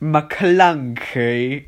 McClunkey.